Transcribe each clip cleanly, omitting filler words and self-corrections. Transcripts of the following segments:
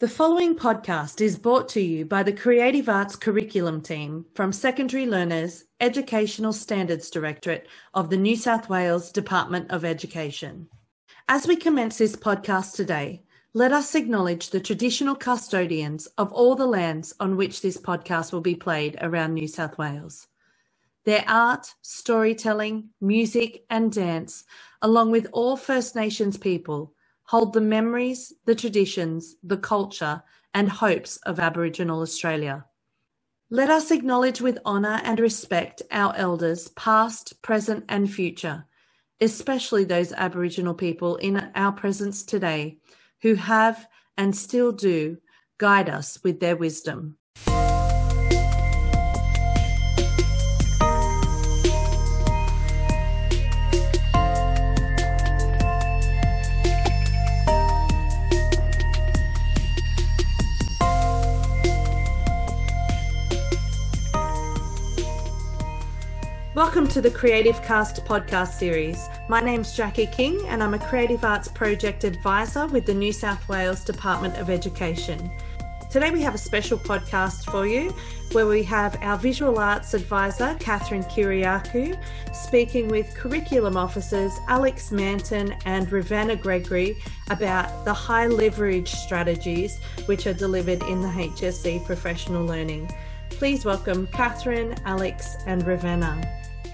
The following podcast is brought to you by the Creative Arts Curriculum Team from Secondary Learners Educational Standards Directorate of the New South Wales Department of Education. As we commence this podcast today, let us acknowledge the traditional custodians of all the lands on which this podcast will be played around New South Wales. Their art, storytelling, music and dance, along with all First Nations people, hold the memories, the traditions, the culture and hopes of Aboriginal Australia. Let us acknowledge with honour and respect our elders past, present and future, especially those Aboriginal people in our presence today who have and still do guide us with their wisdom. Welcome to the Creative Cast podcast series. My name's Jackie King and I'm a Creative Arts Project Advisor with the New South Wales Department of Education. Today we have a special podcast for you where we have our Visual Arts Advisor, Catherine Kiriakou, speaking with Curriculum Officers Alex Manton and Ravenna Gregory about the high leverage strategies which are delivered in the HSC Professional Learning. Please welcome Catherine, Alex and Ravenna.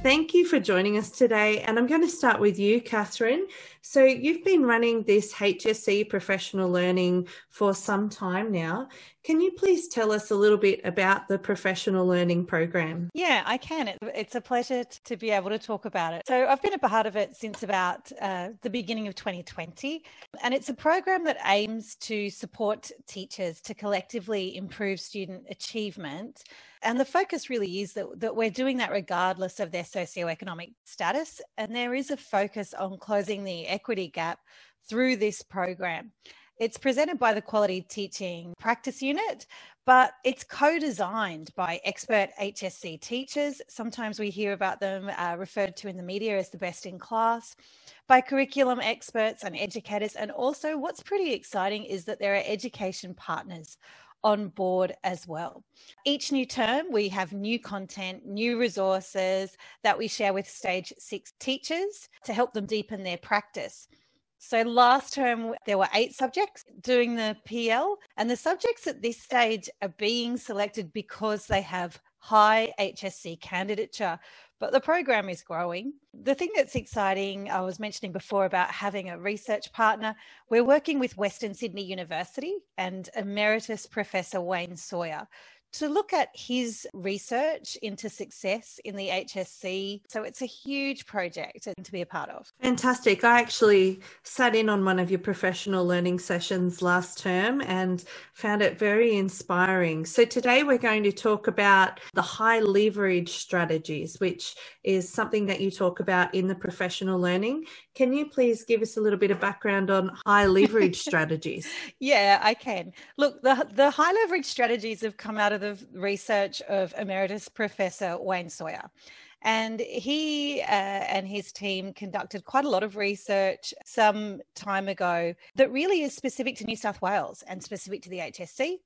Thank you for joining us today, and I'm going to start with you, Catherine. So you've been running this HSC Professional Learning for some time now. Can you please tell us a little bit about the Professional Learning program? Yeah, I can. It's a pleasure to be able to talk about it. So I've been a part of it since about the beginning of 2020, and it's a program that aims to support teachers to collectively improve student achievement. And the focus really is that we're doing that regardless of their socioeconomic status. And there is a focus on closing the equity gap through this program. It's presented by the Quality Teaching Practice Unit, but it's co-designed by expert HSC teachers. Sometimes we hear about them referred to in the media as the best in class, by curriculum experts and educators. And also what's pretty exciting is that there are education partners on board as well. Each new term, we have new content, new resources that we share with Stage 6 teachers to help them deepen their practice. So last term, there were 8 subjects doing the PL, and the subjects at this stage are being selected because they have high HSC candidature, but the program is growing. The thing that's exciting, I was mentioning before about having a research partner, we're working with Western Sydney University and Emeritus Professor Wayne Sawyer to look at his research into success in the HSC. So it's a huge project to be a part of. Fantastic. I actually sat in on one of your professional learning sessions last term and found it very inspiring. So today we're going to talk about the high leverage strategies, which is something that you talk about in the professional learning. Can you please give us a little bit of background on high leverage strategies? Yeah, I can. Look, the high leverage strategies have come out of the research of Emeritus Professor Wayne Sawyer. And he and his team conducted quite a lot of research some time ago that really is specific to New South Wales and specific to the HSC,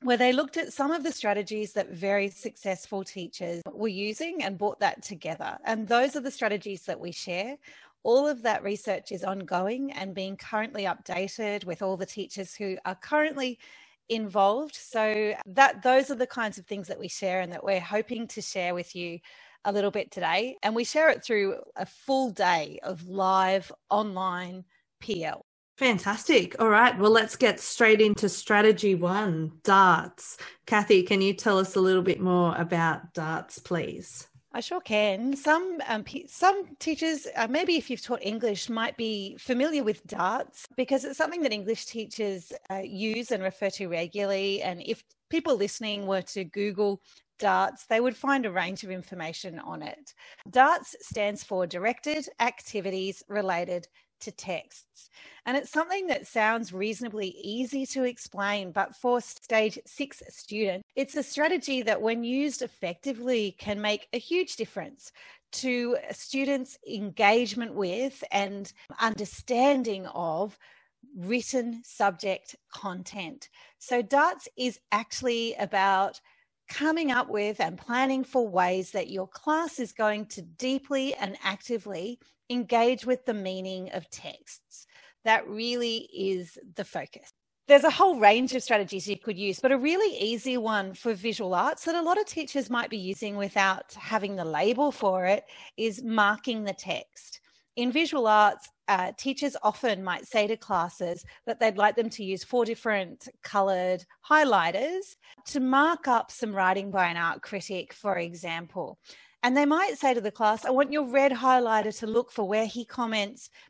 where they looked at some of the strategies that very successful teachers were using and brought that together. And those are the strategies that we share. All of that research is ongoing and being currently updated with all the teachers who are currently involved. So those are the kinds of things that we share and that we're hoping to share with you a little bit today. And we share it through a full day of live online PL. Fantastic. All right. Well, let's get straight into strategy one, darts. Cathy, can you tell us a little bit more about darts, please? I sure can. Some teachers, maybe if you've taught English, might be familiar with darts because it's something that English teachers use and refer to regularly. And if people listening were to Google darts, they would find a range of information on it. Darts stands for Directed Activities Related to Texts. And it's something that sounds reasonably easy to explain, but for Stage 6 students, it's a strategy that when used effectively can make a huge difference to students' engagement with and understanding of written subject content. So DARTS is actually about coming up with and planning for ways that your class is going to deeply and actively engage with the meaning of texts. That really is the focus. There's a whole range of strategies you could use, but a really easy one for visual arts that a lot of teachers might be using without having the label for it is marking the text. In visual arts, teachers often might say to classes that they'd like them to use 4 different coloured highlighters to mark up some writing by an art critic, for example. And they might say to the class, I want your red highlighter to look for where he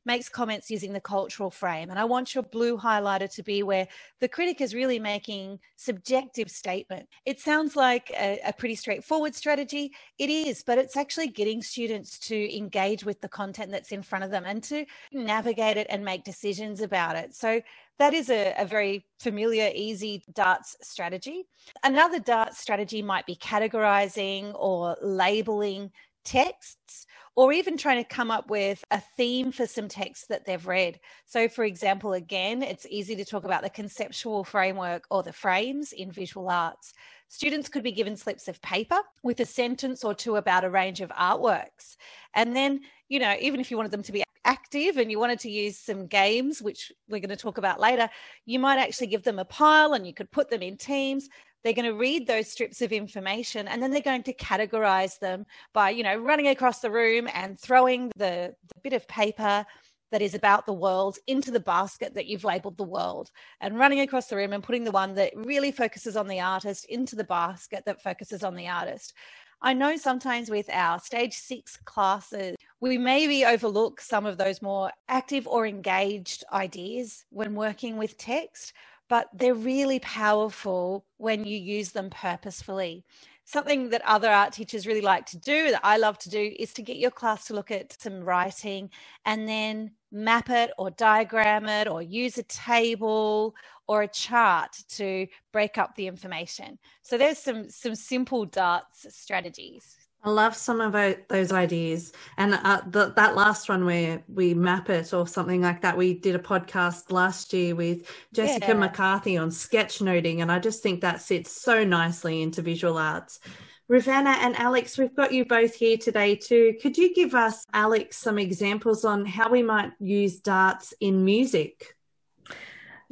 makes comments using the cultural frame. And I want your blue highlighter to be where the critic is really making subjective statement. It sounds like a pretty straightforward strategy. It is, but it's actually getting students to engage with the content that's in front of them and to navigate it and make decisions about it. So that is a very familiar, easy DARTS strategy. Another DARTS strategy might be categorizing or labeling texts, or even trying to come up with a theme for some texts that they've read. So for example, again, it's easy to talk about the conceptual framework or the frames in visual arts. Students could be given slips of paper with a sentence or two about a range of artworks. And then, you know, even if you wanted them to be active and you wanted to use some games, which we're going to talk about later, you might actually give them a pile and you could put them in teams. They're going to read those strips of information and then they're going to categorize them by, you know, running across the room and throwing the bit of paper that is about the world into the basket that you've labeled the world, and running across the room and putting the one that really focuses on the artist into the basket that focuses on the artist. I know sometimes with our stage 6 classes, we maybe overlook some of those more active or engaged ideas when working with text, but they're really powerful when you use them purposefully. Something that other art teachers really like to do, that I love to do, is to get your class to look at some writing and then map it or diagram it or use a table or a chart to break up the information. So there's some simple DARTS strategies. I love some of those ideas. And that last one where we map it or something like that, we did a podcast last year with Jessica McCarthy on sketchnoting, and I just think that sits so nicely into visual arts. Ravenna and Alex, we've got you both here today too. Could you give us, Alex, some examples on how we might use DARTS in music?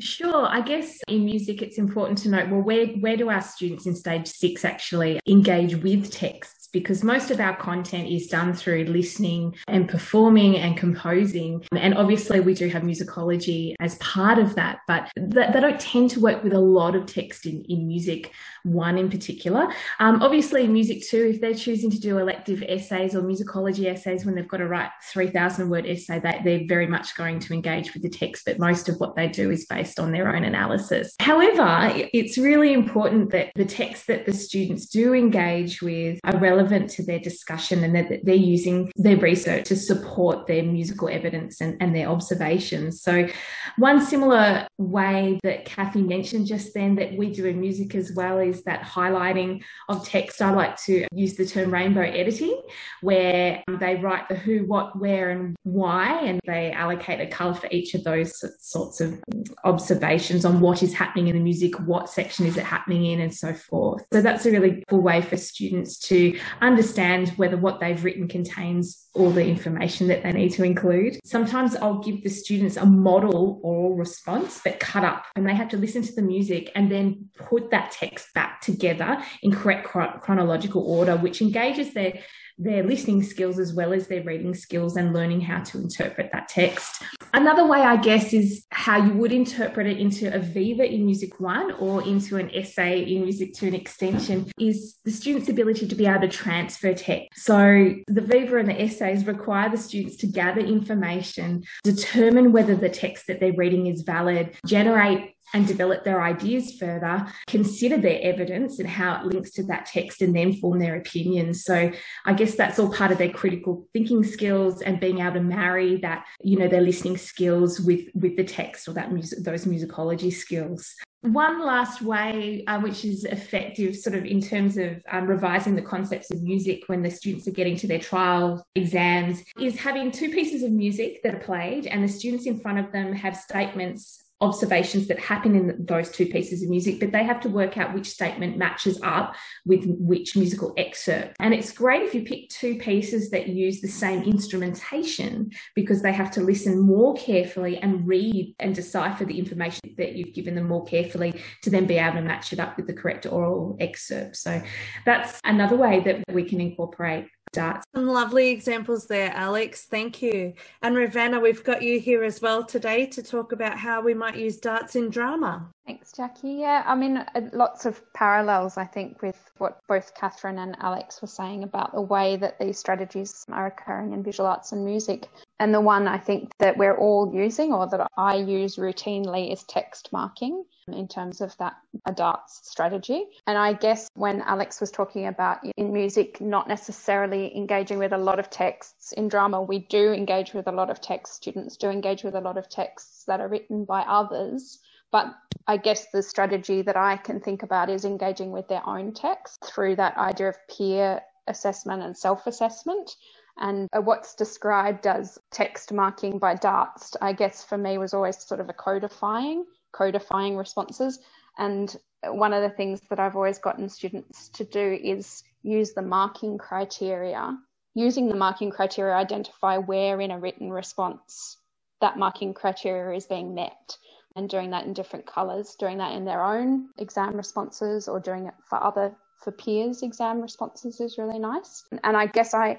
Sure. I guess in music it's important to note, well, where do our students in stage 6 actually engage with texts? Because most of our content is done through listening and performing and composing. And obviously we do have musicology as part of that, but they don't tend to work with a lot of text in music, one in particular. Obviously music too, if they're choosing to do elective essays or musicology essays when they've got to write 3,000-word essay, they're very much going to engage with the text, but most of what they do is based on their own analysis. However, it's really important that the texts that the students do engage with are relevant to their discussion and that they're using their research to support their musical evidence and their observations. So one similar way that Kathy mentioned just then that we do in music as well is that highlighting of text. I like to use the term rainbow editing, where they write the who, what, where and why, and they allocate a colour for each of those sorts of observations on what is happening in the music, what section is it happening in, and so forth. So that's a really cool way for students to understand whether what they've written contains all the information that they need to include. Sometimes I'll give the students a model oral response, but cut up, and they have to listen to the music and then put that text back together in correct chronological order, which engages their listening skills as well as their reading skills and learning how to interpret that text. Another way, I guess, is how you would interpret it into a viva in Music 1 or into an essay in Music 2, an extension, is the student's ability to be able to transfer text. So the viva and the essays require the students to gather information, determine whether the text that they're reading is valid, generate and develop their ideas further, consider their evidence and how it links to that text, and then form their opinions. So I guess that's all part of their critical thinking skills and being able to marry that, you know, their listening skills with the text or that music, those musicology skills. One last way, which is effective sort of in terms of revising the concepts of music when the students are getting to their trial exams, is having 2 pieces of music that are played and the students in front of them have statements observations that happen in those two pieces of music, but they have to work out which statement matches up with which musical excerpt. And it's great if you pick two pieces that use the same instrumentation, because they have to listen more carefully and read and decipher the information that you've given them more carefully to then be able to match it up with the correct oral excerpt. So that's another way that we can incorporate that. Some lovely examples there, Alex. Thank you. And Ravenna, we've got you here as well today to talk about how we might use darts in drama. Thanks, Jackie. Yeah, I mean, lots of parallels, I think, with what both Catherine and Alex were saying about the way that these strategies are occurring in visual arts and music. And the one I think that we're all using, or that I use routinely, is text marking in terms of that a darts strategy. And I guess when Alex was talking about in music, not necessarily engaging with a lot of texts, in drama we do engage with a lot of texts. Students do engage with a lot of texts that are written by others. But I guess the strategy that I can think about is engaging with their own text through that idea of peer assessment and self-assessment. And what's described as text marking by darts, I guess for me was always sort of a codifying responses. And one of the things that I've always gotten students to do is use the marking criteria. Using the marking criteria, identify where in a written response that marking criteria is being met, and doing that in different colours, doing that in their own exam responses or doing it for peers' exam responses is really nice. And I guess I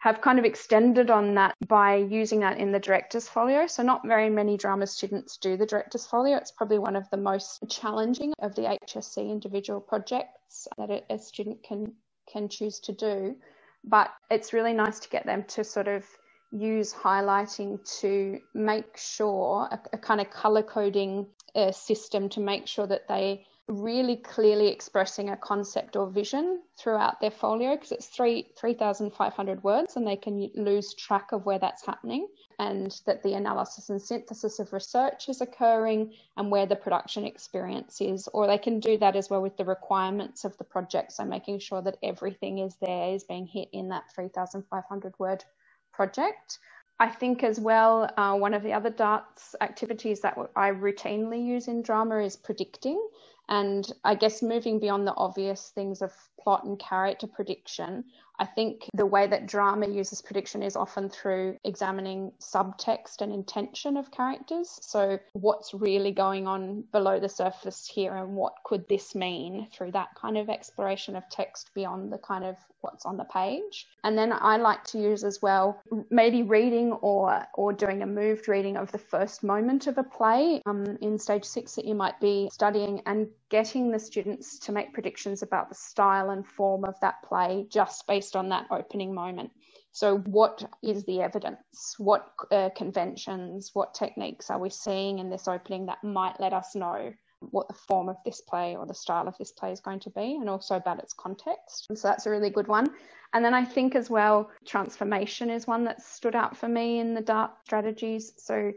have kind of extended on that by using that in the director's folio. So not very many drama students do the director's folio. It's probably one of the most challenging of the HSC individual projects that a student can choose to do. But it's really nice to get them to sort of use highlighting to make sure, a kind of colour coding system to make sure that they really clearly expressing a concept or vision throughout their folio, because it's 3,500 words and they can lose track of where that's happening, and that the analysis and synthesis of research is occurring and where the production experience is. Or they can do that as well with the requirements of the project, so making sure that everything is there, is being hit in that 3,500 word project. I think as well, one of the other darts activities that I routinely use in drama is predicting. And I guess moving beyond the obvious things of plot and character prediction, I think the way that drama uses prediction is often through examining subtext and intention of characters. So what's really going on below the surface here, and what could this mean, through that kind of exploration of text beyond the kind of what's on the page. And then I like to use as well maybe reading or doing a moved reading of the first moment of a play in stage 6 that you might be studying, and getting the students to make predictions about the style and form of that play just based on that opening moment. So what is the evidence? What conventions, what techniques are we seeing in this opening that might let us know what the form of this play or the style of this play is going to be, and also about its context. And so that's a really good one. And then I think as well, transformation is one that stood out for me in the dart strategies. So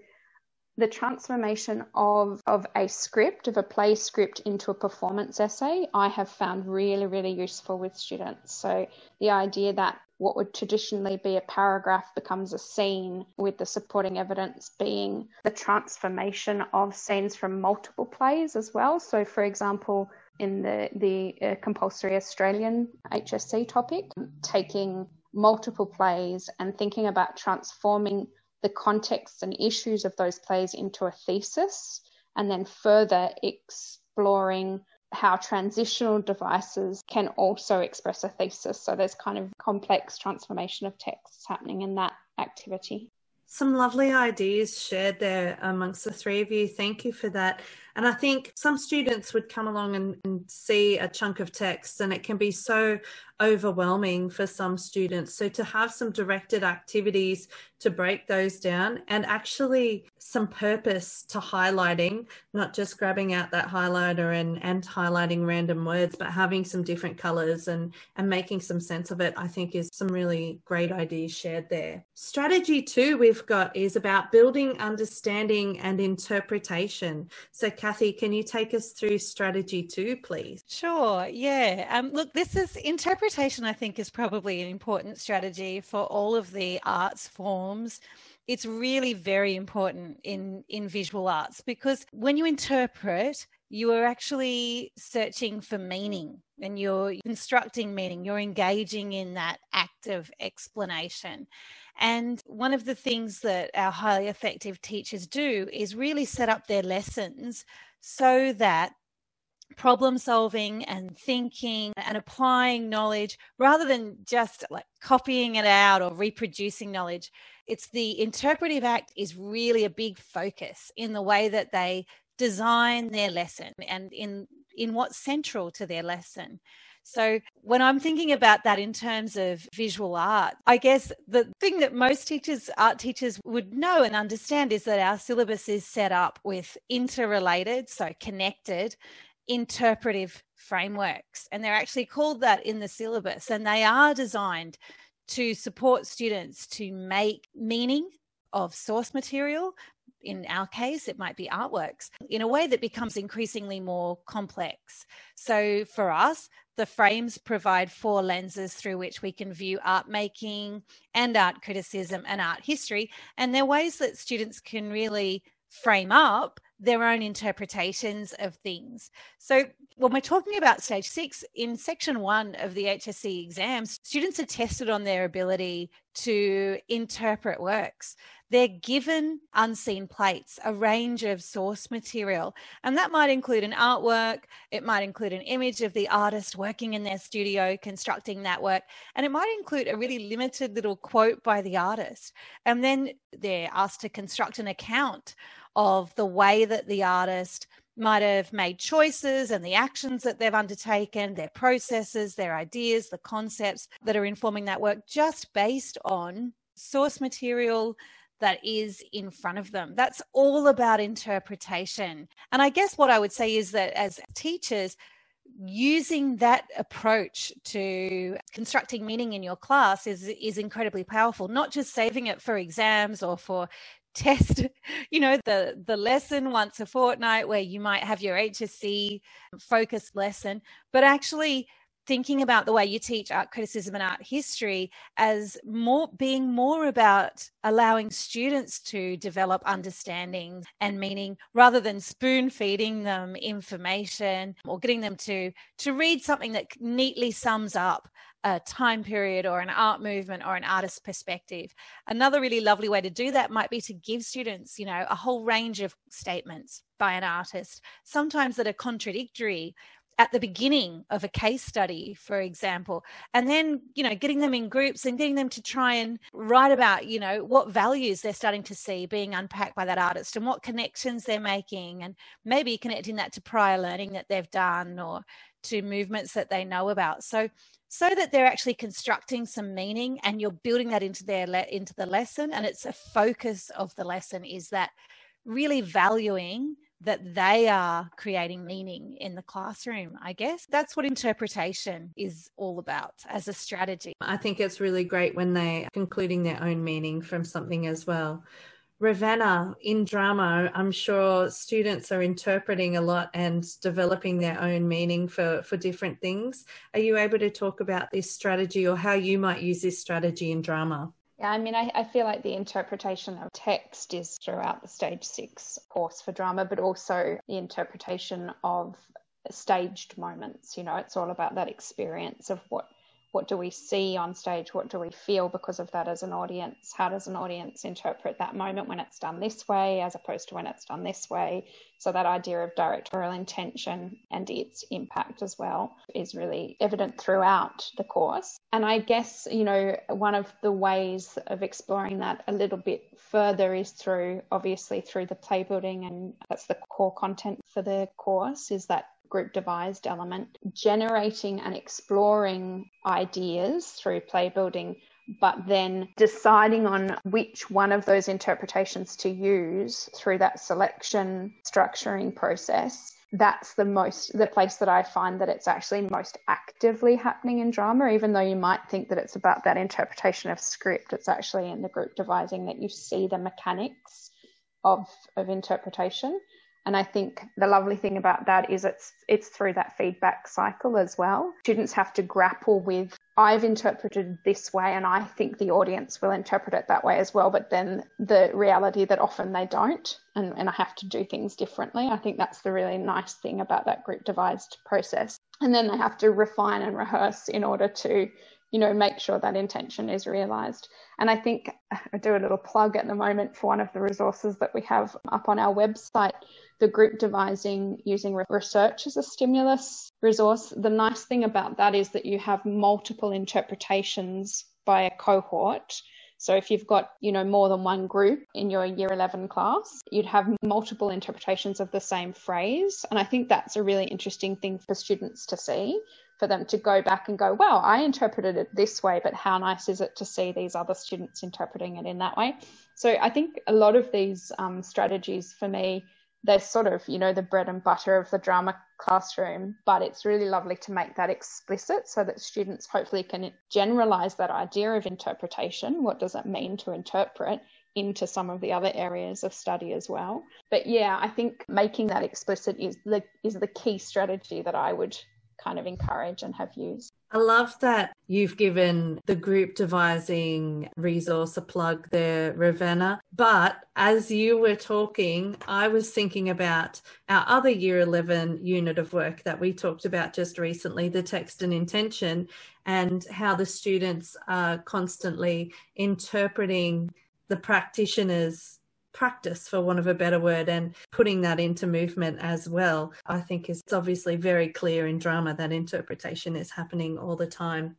the transformation of a script, of a play script, into a performance essay, I have found really, really useful with students. So the idea that what would traditionally be a paragraph becomes a scene, with the supporting evidence being the transformation of scenes from multiple plays as well. So for example, in the compulsory Australian HSC topic, taking multiple plays and thinking about transforming the contexts and issues of those plays into a thesis, and then further exploring how transitional devices can also express a thesis. So there's kind of complex transformation of texts happening in that activity. Some lovely ideas shared there amongst the three of you. Thank you for that. And I think some students would come along and see a chunk of text, and it can be so overwhelming for some students. So to have some directed activities to break those down, and actually some purpose to highlighting, not just grabbing out that highlighter and highlighting random words, but having some different colours and making some sense of it, I think is some really great ideas shared there. Strategy 2 we've got is about building understanding and interpretation. So Cathy, can you take us through strategy 2, please? Sure, yeah. Look, this is interpretation, I think, is probably an important strategy for all of the arts forms it's really very important in visual arts, because when you interpret, you are actually searching for meaning and you're constructing meaning, you're engaging in that act of explanation. And one of the things that our highly effective teachers do is really set up their lessons so that problem solving and thinking and applying knowledge, rather than just like copying it out or reproducing knowledge, it's the interpretive act is really a big focus in the way that they design their lesson and in what's central to their lesson. So when I'm thinking about that in terms of visual art, I guess the thing that most teachers, art teachers, would know and understand is that our syllabus is set up with interrelated, so connected, interpretive frameworks, and they're actually called that in the syllabus, and they are designed to support students to make meaning of source material. In our case, it might be artworks, in a way that becomes increasingly more complex. So for us, the frames provide four lenses through which we can view art making and art criticism and art history, and they're ways that students can really frame up their own interpretations of things. So when we're talking about stage 6, in section 1 of the HSC exams, students are tested on their ability to interpret works. They're given unseen plates, a range of source material, and that might include an artwork, it might include an image of the artist working in their studio constructing that work, and it might include a really limited little quote by the artist. And then they're asked to construct an account of the way that the artist might have made choices and the actions that they've undertaken, their processes, their ideas, the concepts that are informing that work, just based on source material that is in front of them. That's all about interpretation. And I guess what I would say is that as teachers, using that approach to constructing meaning in your class is incredibly powerful, not just saving it for exams or for test, you know, the lesson once a fortnight where you might have your HSC focused lesson, but actually thinking about the way you teach art criticism and art history as more being more about allowing students to develop understanding and meaning, rather than spoon feeding them information or getting them to read something that neatly sums up a time period or an art movement or an artist's perspective. Another really lovely way to do that might be to give students, you know, a whole range of statements by an artist, sometimes that are contradictory, at the beginning of a case study, for example, and then, you know, getting them in groups and getting them to try and write about, you know, what values they're starting to see being unpacked by that artist and what connections they're making, and maybe connecting that to prior learning that they've done or to movements that they know about. So that they're actually constructing some meaning and you're building that into the lesson, and it's a focus of the lesson, is that really valuing that they are creating meaning in the classroom, I guess. That's what interpretation is all about as a strategy. I think it's really great when they're concluding their own meaning from something as well. Ravenna, in drama, I'm sure students are interpreting a lot and developing their own meaning for different things. Are you able to talk about this strategy or how you might use this strategy in drama? Yeah, I mean, I feel like the interpretation of text is throughout the stage 6 course for drama, but also the interpretation of staged moments. You know, it's all about that experience of what do we see on stage? What do we feel because of that as an audience? How does an audience interpret that moment when it's done this way as opposed to when it's done this way? So that idea of directorial intention and its impact as well is really evident throughout the course. And I guess, you know, one of the ways of exploring that a little bit further is through the play building, and that's the core content for the course, is that group devised element, generating and exploring ideas through play building, but then deciding on which one of those interpretations to use through that selection structuring process. That's the place that I find that it's actually most actively happening in drama. Even though you might think that it's about that interpretation of script, it's actually in the group devising that you see the mechanics of interpretation. And I think the lovely thing about that is it's through that feedback cycle as well. Students have to grapple with I've interpreted this way and I think the audience will interpret it that way as well, but then the reality that often they don't, and I have to do things differently. I think that's the really nice thing about that group devised process. And then they have to refine and rehearse in order to, you know, make sure that intention is realised. And I think I do a little plug at the moment for one of the resources that we have up on our website, the group devising using research as a stimulus resource. The nice thing about that is that you have multiple interpretations by a cohort. So if you've got, you know, more than one group in your year 11 class, you'd have multiple interpretations of the same phrase. And I think that's a really interesting thing for students to see, for them to go back and go, wow, I interpreted it this way, but how nice is it to see these other students interpreting it in that way? So I think a lot of these strategies for me, they're sort of, you know, the bread and butter of the drama classroom, but it's really lovely to make that explicit so that students hopefully can generalise that idea of interpretation, what does it mean to interpret, into some of the other areas of study as well. But yeah, I think making that explicit is the key strategy that I would kind of encourage and have used. I love that you've given the group devising resource a plug there, Ravenna. But as you were talking, I was thinking about our other Year 11 unit of work that we talked about just recently, the text and intention, and how the students are constantly interpreting the practitioner's practice, for want of a better word, and putting that into movement as well. I think is obviously very clear in drama that interpretation is happening all the time.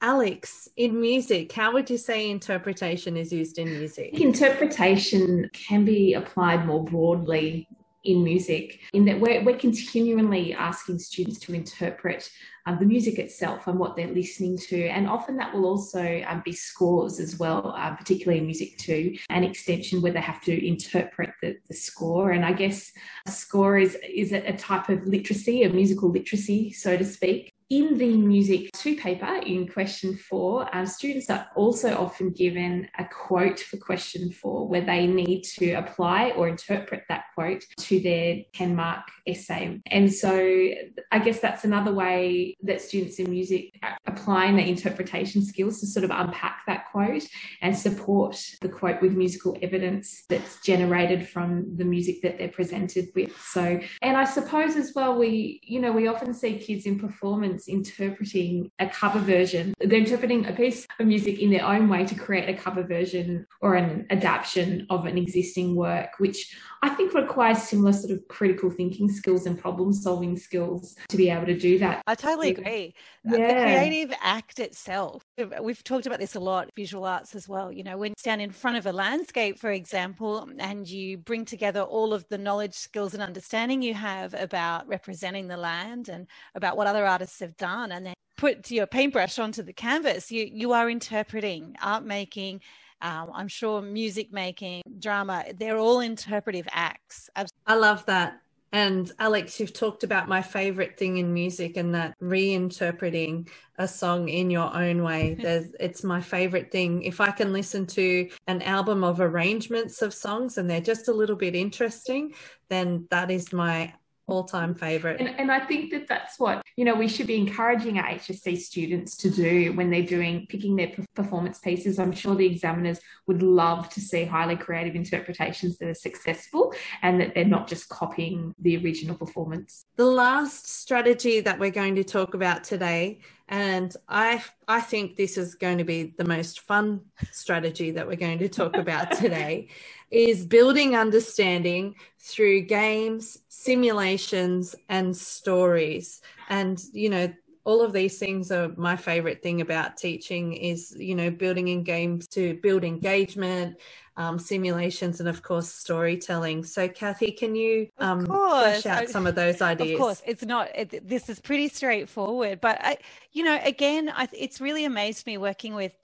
Alex, in music, how would you say interpretation is used in music? Interpretation can be applied more broadly in music, in that we're continually asking students to interpret the music itself and what they're listening to, and often that will also be scores as well, particularly in Music 2, an extension where they have to interpret the score. And I guess a score is a type of literacy, a musical literacy, so to speak. In the Music 2 paper, in question 4, students are also often given a quote for question 4 where they need to apply or interpret that quote to their 10-mark essay. And so I guess that's another way that students in music are applying their interpretation skills to sort of unpack that quote and support the quote with musical evidence that's generated from the music that they're presented with. So, and I suppose as well, we often see kids in performance interpreting a cover version. They're interpreting a piece of music in their own way to create a cover version or an adaptation of an existing work, which I think requires similar sort of critical thinking skills and problem solving skills to be able to do that. I totally agree. Yeah. The creative act itself, we've talked about this a lot, visual arts as well. You know, when you stand in front of a landscape, for example, and you bring together all of the knowledge, skills and understanding you have about representing the land and about what other artists have done, and then put your paintbrush onto the canvas, you are interpreting. Art making, I'm sure music making, drama, they're all interpretive acts. I love that. And Alex, you've talked about my favorite thing in music, and that reinterpreting a song in your own way. It's my favorite thing. If I can listen to an album of arrangements of songs and they're just a little bit interesting, then that is my all-time favourite. And I think that that's what, you know, we should be encouraging our HSC students to do when they're picking their performance pieces. I'm sure the examiners would love to see highly creative interpretations that are successful and that they're not just copying the original performance. The last strategy that we're going to talk about today, and I think this is going to be the most fun strategy that we're going to talk about today, is building understanding through games, simulations, and stories. And, you know, all of these things are my favorite thing about teaching is, you know, building in games to build engagement, simulations, and of course storytelling. So Cathy, can you flesh out some of those ideas? Of course, this is pretty straightforward, but it's really amazed me working with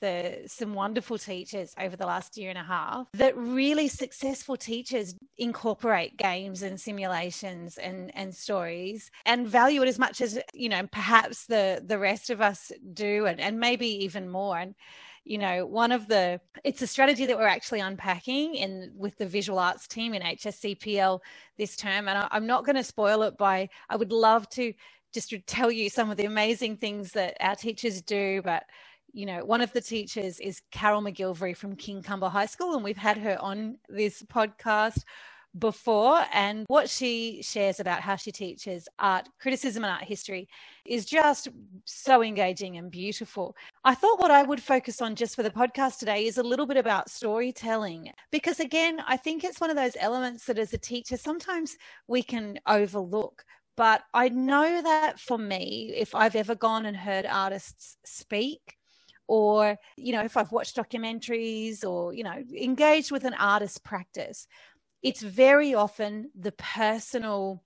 some wonderful teachers over the last year and a half, that really successful teachers incorporate games and simulations and stories and value it as much as, you know, perhaps the rest of us do, and maybe even more. And you know, it's a strategy that we're actually unpacking with the visual arts team in HSCPL this term. And I'm not going to spoil it I would love to just to tell you some of the amazing things that our teachers do. But, you know, one of the teachers is Carol McGilvery from King Cumber High School, and we've had her on this podcast before, and what she shares about how she teaches art criticism and art history is just so engaging and beautiful. I thought what I would focus on just for the podcast today is a little bit about storytelling, because again, I think it's one of those elements that as a teacher sometimes we can overlook. But I know that for me, if I've ever gone and heard artists speak, or, you know, if I've watched documentaries or, you know, engaged with an artist practice, it's very often the personal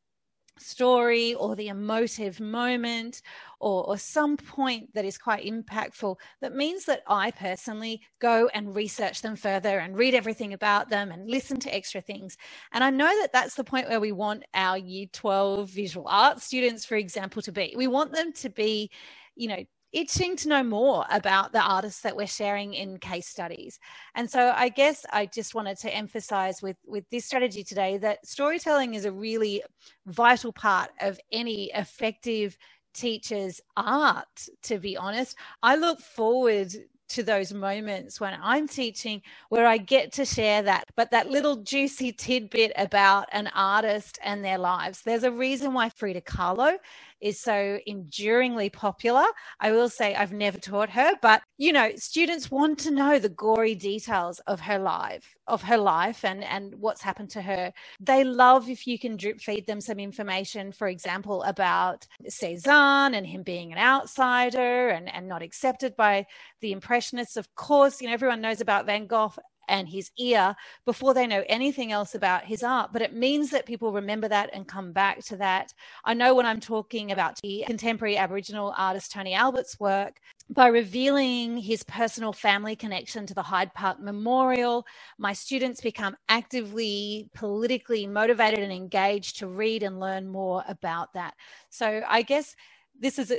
story or the emotive moment or some point that is quite impactful that means that I personally go and research them further and read everything about them and listen to extra things. And I know that that's the point where we want our Year 12 visual arts students, for example, to be. We want them to be, you know, itching to know more about the artists that we're sharing in case studies. And so I guess I just wanted to emphasize with this strategy today that storytelling is a really vital part of any effective teacher's art, to be honest. I look forward to those moments when I'm teaching where I get to share that, but that little juicy tidbit about an artist and their lives. There's a reason why Frida Kahlo is so enduringly popular. I will say I've never taught her, but, you know, students want to know the gory details of her life, and what's happened to her. They love if you can drip feed them some information, for example, about Cezanne and him being an outsider and not accepted by the Impressionists. Of course, you know, everyone knows about Van Gogh and his ear before they know anything else about his art, but it means that people remember that and come back to that. I know when I'm talking about the contemporary Aboriginal artist Tony Albert's work, by revealing his personal family connection to the Hyde Park Memorial, my students become actively politically motivated and engaged to read and learn more about that. So I guess this is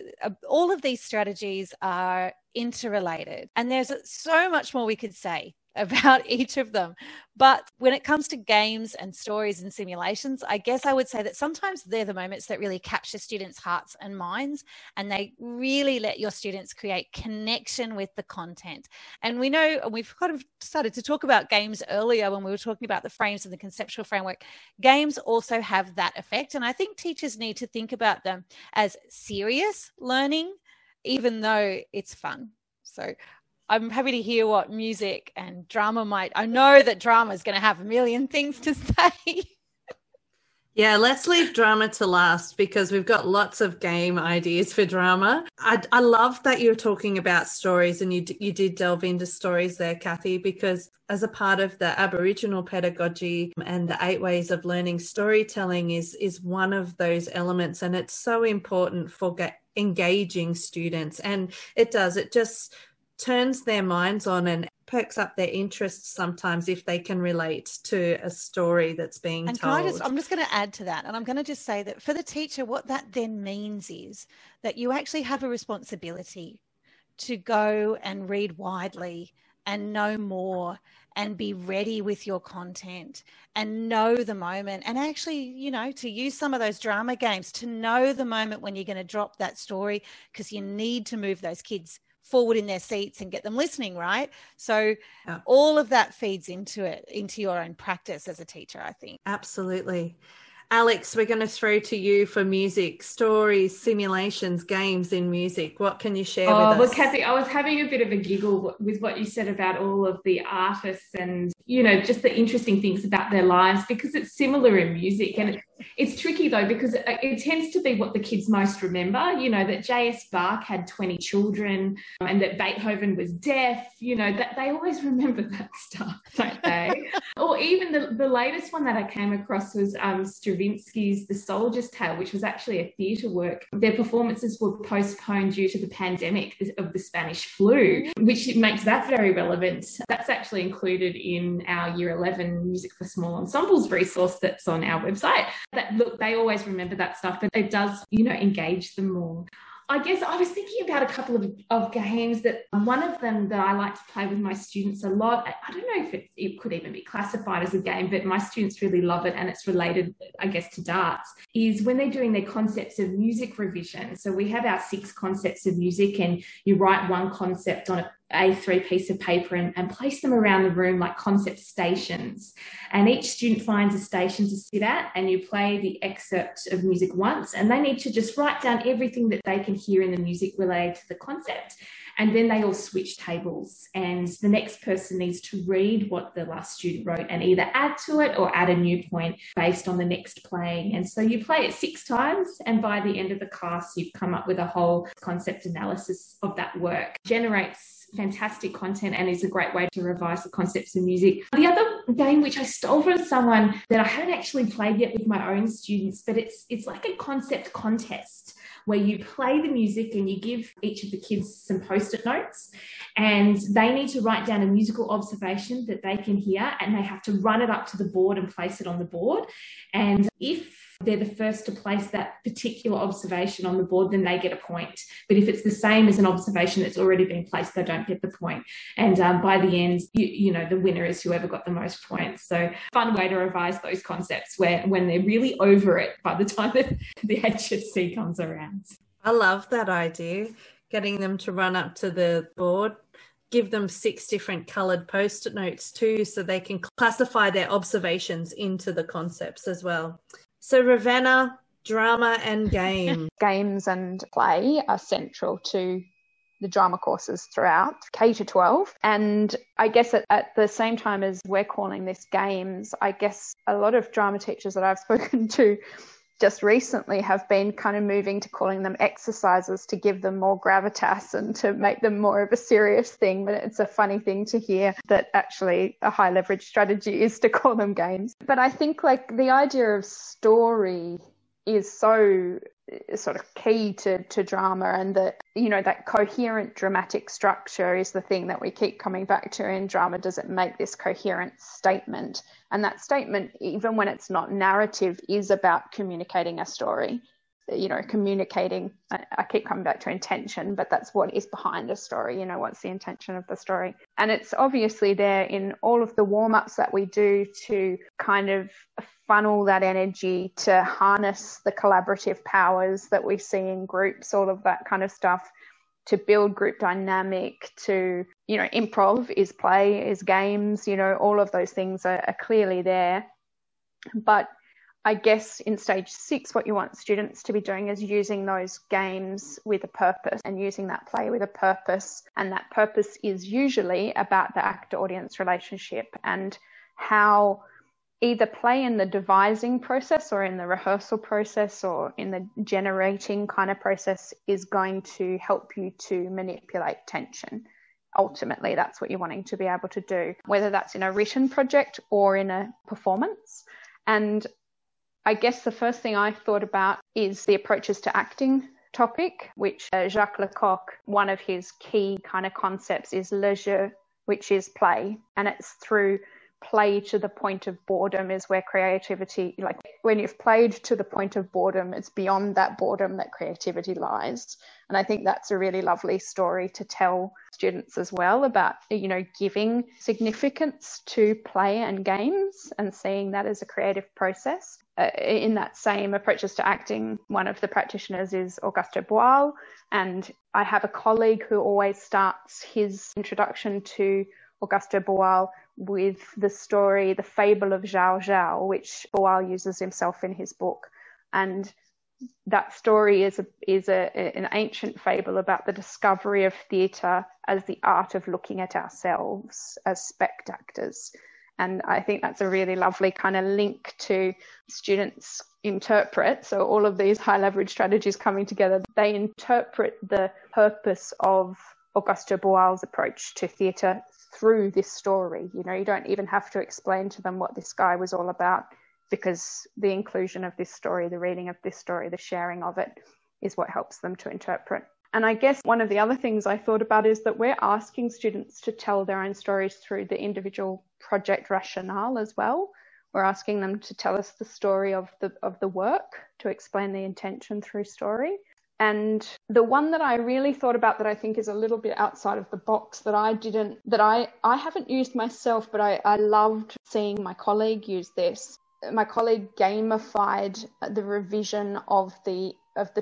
all of these strategies are interrelated, and there's so much more we could say about each of them. But when it comes to games and stories and simulations, I guess I would say that sometimes they're the moments that really capture students' hearts and minds, and they really let your students create connection with the content. And we know, and we've kind of started to talk about games earlier when we were talking about the frames and the conceptual framework. Games also have that effect, and I think teachers need to think about them as serious learning, even though it's fun. So I'm happy to hear what music and drama might. I know that drama is going to have a million things to say. Yeah, let's leave drama to last because we've got lots of game ideas for drama. I love that you're talking about stories, and you did delve into stories there, Cathy, because as a part of the Aboriginal pedagogy and the 8 ways of learning, storytelling is one of those elements, and it's so important for engaging students. And it just turns their minds on and perks up their interests sometimes if they can relate to a story that's being told. I'm just going to add to that, and I'm going to just say that for the teacher, what that then means is that you actually have a responsibility to go and read widely and know more and be ready with your content and know the moment, and actually, you know, to use some of those drama games to know the moment when you're going to drop that story, because you need to move those kids forward in their seats and get them listening, right? So all of that feeds into it, into your own practice as a teacher, I think. Absolutely. Alex, we're going to throw to you for music, stories, simulations, games in music. What can you share with us? Well, Cathy, I was having a bit of a giggle with what you said about all of the artists and, you know, just the interesting things about their lives, because it's similar in music. And it's tricky, though, because it tends to be what the kids most remember, you know, that J.S. Bach had 20 children and that Beethoven was deaf, you know, that they always remember that stuff, don't they? Or even the latest one that I came across was Stravinsky's The Soldier's Tale, which was actually a theatre work. Their performances were postponed due to the pandemic of the Spanish flu, which makes that very relevant. That's actually included in our Year 11 Music for Small Ensembles resource that's on our website. That, look, they always remember that stuff, but it does, you know, engage them more. I guess I was thinking about a couple of games that one of them that I like to play with my students a lot. I don't know if it could even be classified as a game, but my students really love it, and it's related, I guess, to darts, is when they're doing their concepts of music revision. So we have our 6 concepts of music, and you write one concept on a A3 piece of paper and place them around the room like concept stations, and each student finds a station to sit at, and you play the excerpt of music once, and they need to just write down everything that they can hear in the music related to the concept. And then they all switch tables, and the next person needs to read what the last student wrote and either add to it or add a new point based on the next playing. And so you play it 6 times, and by the end of the class you've come up with a whole concept analysis of that work. Generates fantastic content and is a great way to revise the concepts of music. The other game, which I stole from someone that I haven't actually played yet with my own students, but it's like a concept contest where you play the music and you give each of the kids some post-it notes, and they need to write down a musical observation that they can hear, and they have to run it up to the board and place it on the board. And if they're the first to place that particular observation on the board, then they get a point. But if it's the same as an observation that's already been placed, they don't get the point. And by the end, you know, the winner is whoever got the most points. So fun way to revise those concepts when they're really over it by the time that the HSC comes around. I love that idea, getting them to run up to the board. Give them 6 different coloured post-it notes too, so they can classify their observations into the concepts as well. So Ravenna, drama and game. Games and play are central to the drama courses throughout K-12. And I guess at the same time as we're calling this games, I guess a lot of drama teachers that I've spoken to just recently have been kind of moving to calling them exercises to give them more gravitas and to make them more of a serious thing. But it's a funny thing to hear that actually a high leverage strategy is to call them games. But I think like the idea of story is so sort of key to drama, and that, you know, that coherent dramatic structure is the thing that we keep coming back to in drama. Does it make this coherent statement? And that statement, even when it's not narrative, is about communicating a story, you know, communicating. I keep coming back to intention, but that's what is behind a story. You know, what's the intention of the story? And it's obviously there in all of the warm-ups that we do to kind of funnel that energy, to harness the collaborative powers that we see in groups, all of that kind of stuff, to build group dynamic, to, you know, improv is play, is games, you know, all of those things are clearly there. But I guess in stage 6, what you want students to be doing is using those games with a purpose and using that play with a purpose. And that purpose is usually about the actor-audience relationship and how either play in the devising process or in the rehearsal process or in the generating kind of process is going to help you to manipulate tension. Ultimately, that's what you're wanting to be able to do, whether that's in a written project or in a performance. And I guess the first thing I thought about is the approaches to acting topic, which Jacques Lecoq, one of his key kind of concepts is le jeu, which is play. And it's through play to the point of boredom is where creativity, like when you've played to the point of boredom, it's beyond that boredom that creativity lies. And I think that's a really lovely story to tell students as well about, you know, giving significance to play and games and seeing that as a creative process. In that same approaches to acting, one of the practitioners is Augusto Boal, and I have a colleague who always starts his introduction to Augusto Boal with the story, The Fable of Zhao Zhao, which Boal uses himself in his book. And that story is an ancient fable about the discovery of theatre as the art of looking at ourselves as spectators. And I think that's a really lovely kind of link to students interpret. So all of these high leverage strategies coming together, they interpret the purpose of Augusto Boal's approach to theatre through this story. You know, you don't even have to explain to them what this guy was all about, because the inclusion of this story, the reading of this story, the sharing of it is what helps them to interpret. And I guess one of the other things I thought about is that we're asking students to tell their own stories through the individual project rationale as well. We're asking them to tell us the story of the work, to explain the intention through story. And the one that I really thought about that I think is a little bit outside of the box that I haven't used myself, but I loved seeing my colleague use this. My colleague gamified the revision of the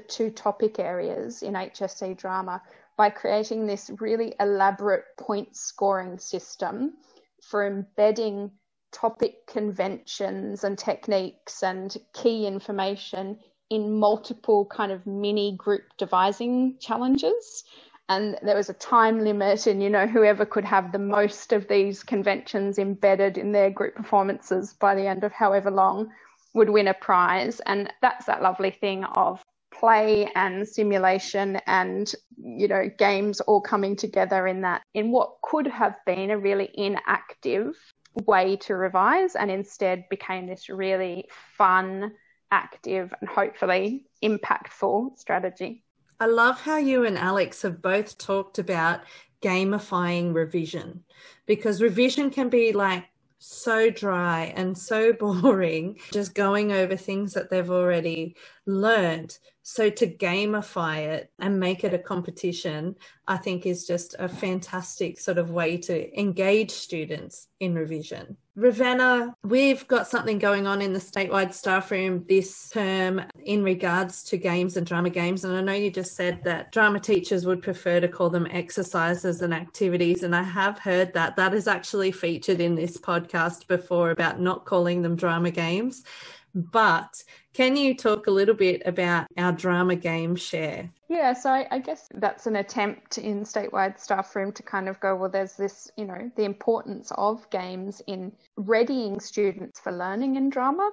two topic areas in HSC drama by creating this really elaborate point scoring system for embedding topic conventions and techniques and key information in multiple kind of mini group devising challenges. And there was a time limit, and, you know, whoever could have the most of these conventions embedded in their group performances by the end of however long would win a prize. And that's that lovely thing of play and simulation and, you know, games all coming together in what could have been a really inactive way to revise, and instead became this really fun, active, and hopefully impactful strategy. I love how you and Alex have both talked about gamifying revision, because revision can be like so dry and so boring, just going over things that they've already learned. So to gamify it and make it a competition, I think is just a fantastic sort of way to engage students in revision. Ravenna, we've got something going on in the statewide staff room this term in regards to games and drama games. And I know you just said that drama teachers would prefer to call them exercises and activities. And I have heard that. That is actually featured in this podcast before about not calling them drama games. But can you talk a little bit about our drama game share? Yeah, so I guess that's an attempt in statewide staff room to kind of go, well, there's this, you know, the importance of games in readying students for learning in drama,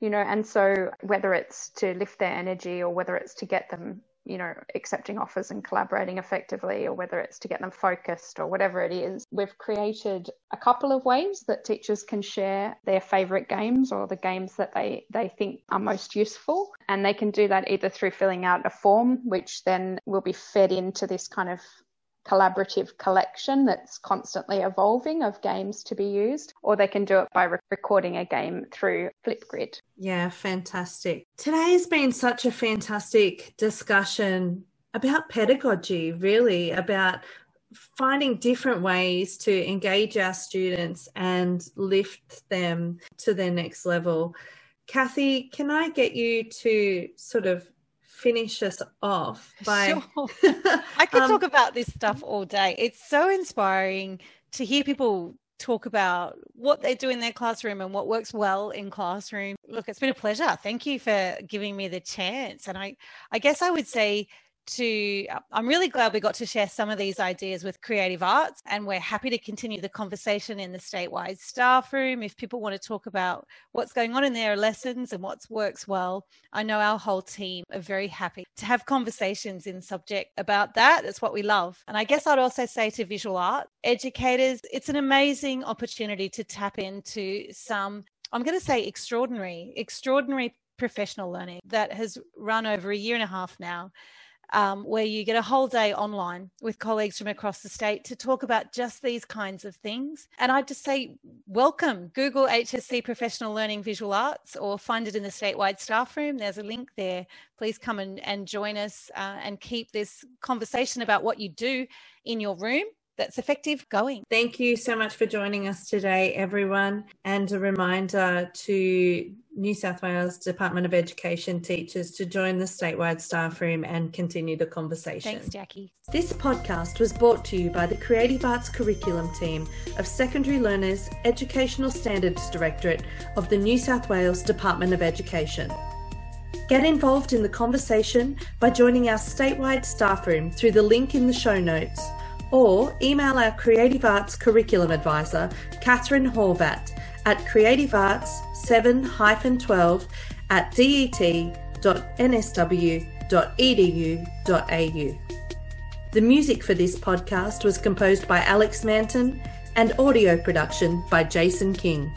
you know, and so whether it's to lift their energy or whether it's to get them, you know, accepting offers and collaborating effectively, or whether it's to get them focused or whatever it is. We've created a couple of ways that teachers can share their favourite games or the games that they think are most useful. And they can do that either through filling out a form, which then will be fed into this kind of collaborative collection that's constantly evolving of games to be used, or they can do it by recording a game through Flipgrid. Yeah, fantastic. Today has been such a fantastic discussion about pedagogy, really, about finding different ways to engage our students and lift them to their next level. Cathy, can I get you to sort of finish us off by... Sure. I could talk about this stuff all day. It's so inspiring to hear people talk about what they do in their classroom and what works well in classroom. Look, it's been a pleasure. Thank you for giving me the chance. And I guess I would say I'm really glad we got to share some of these ideas with Creative Arts, and we're happy to continue the conversation in the statewide staff room if people want to talk about what's going on in their lessons and what works well. I know our whole team are very happy to have conversations in subject about that. That's what we love. And I guess I'd also say to visual art educators, it's an amazing opportunity to tap into some, I'm going to say extraordinary professional learning that has run over a year and a half now. Where you get a whole day online with colleagues from across the state to talk about just these kinds of things. And I'd just say, welcome. Google HSC Professional Learning Visual Arts, or find it in the statewide staff room. There's a link there. Please come and join us and keep this conversation about what you do in your room that's effective going. Thank you so much for joining us today, everyone. And a reminder to New South Wales Department of Education teachers to join the statewide staff room and continue the conversation. Thanks, Jackie. This podcast was brought to you by the Creative Arts Curriculum Team of Secondary Learners Educational Standards Directorate of the New South Wales Department of Education. Get involved in the conversation by joining our statewide staff room through the link in the show notes, or email our Creative Arts Curriculum Advisor, Catherine Horvat, at creativearts7-12@det.nsw.edu.au. The music for this podcast was composed by Alex Manton and audio production by Jason King.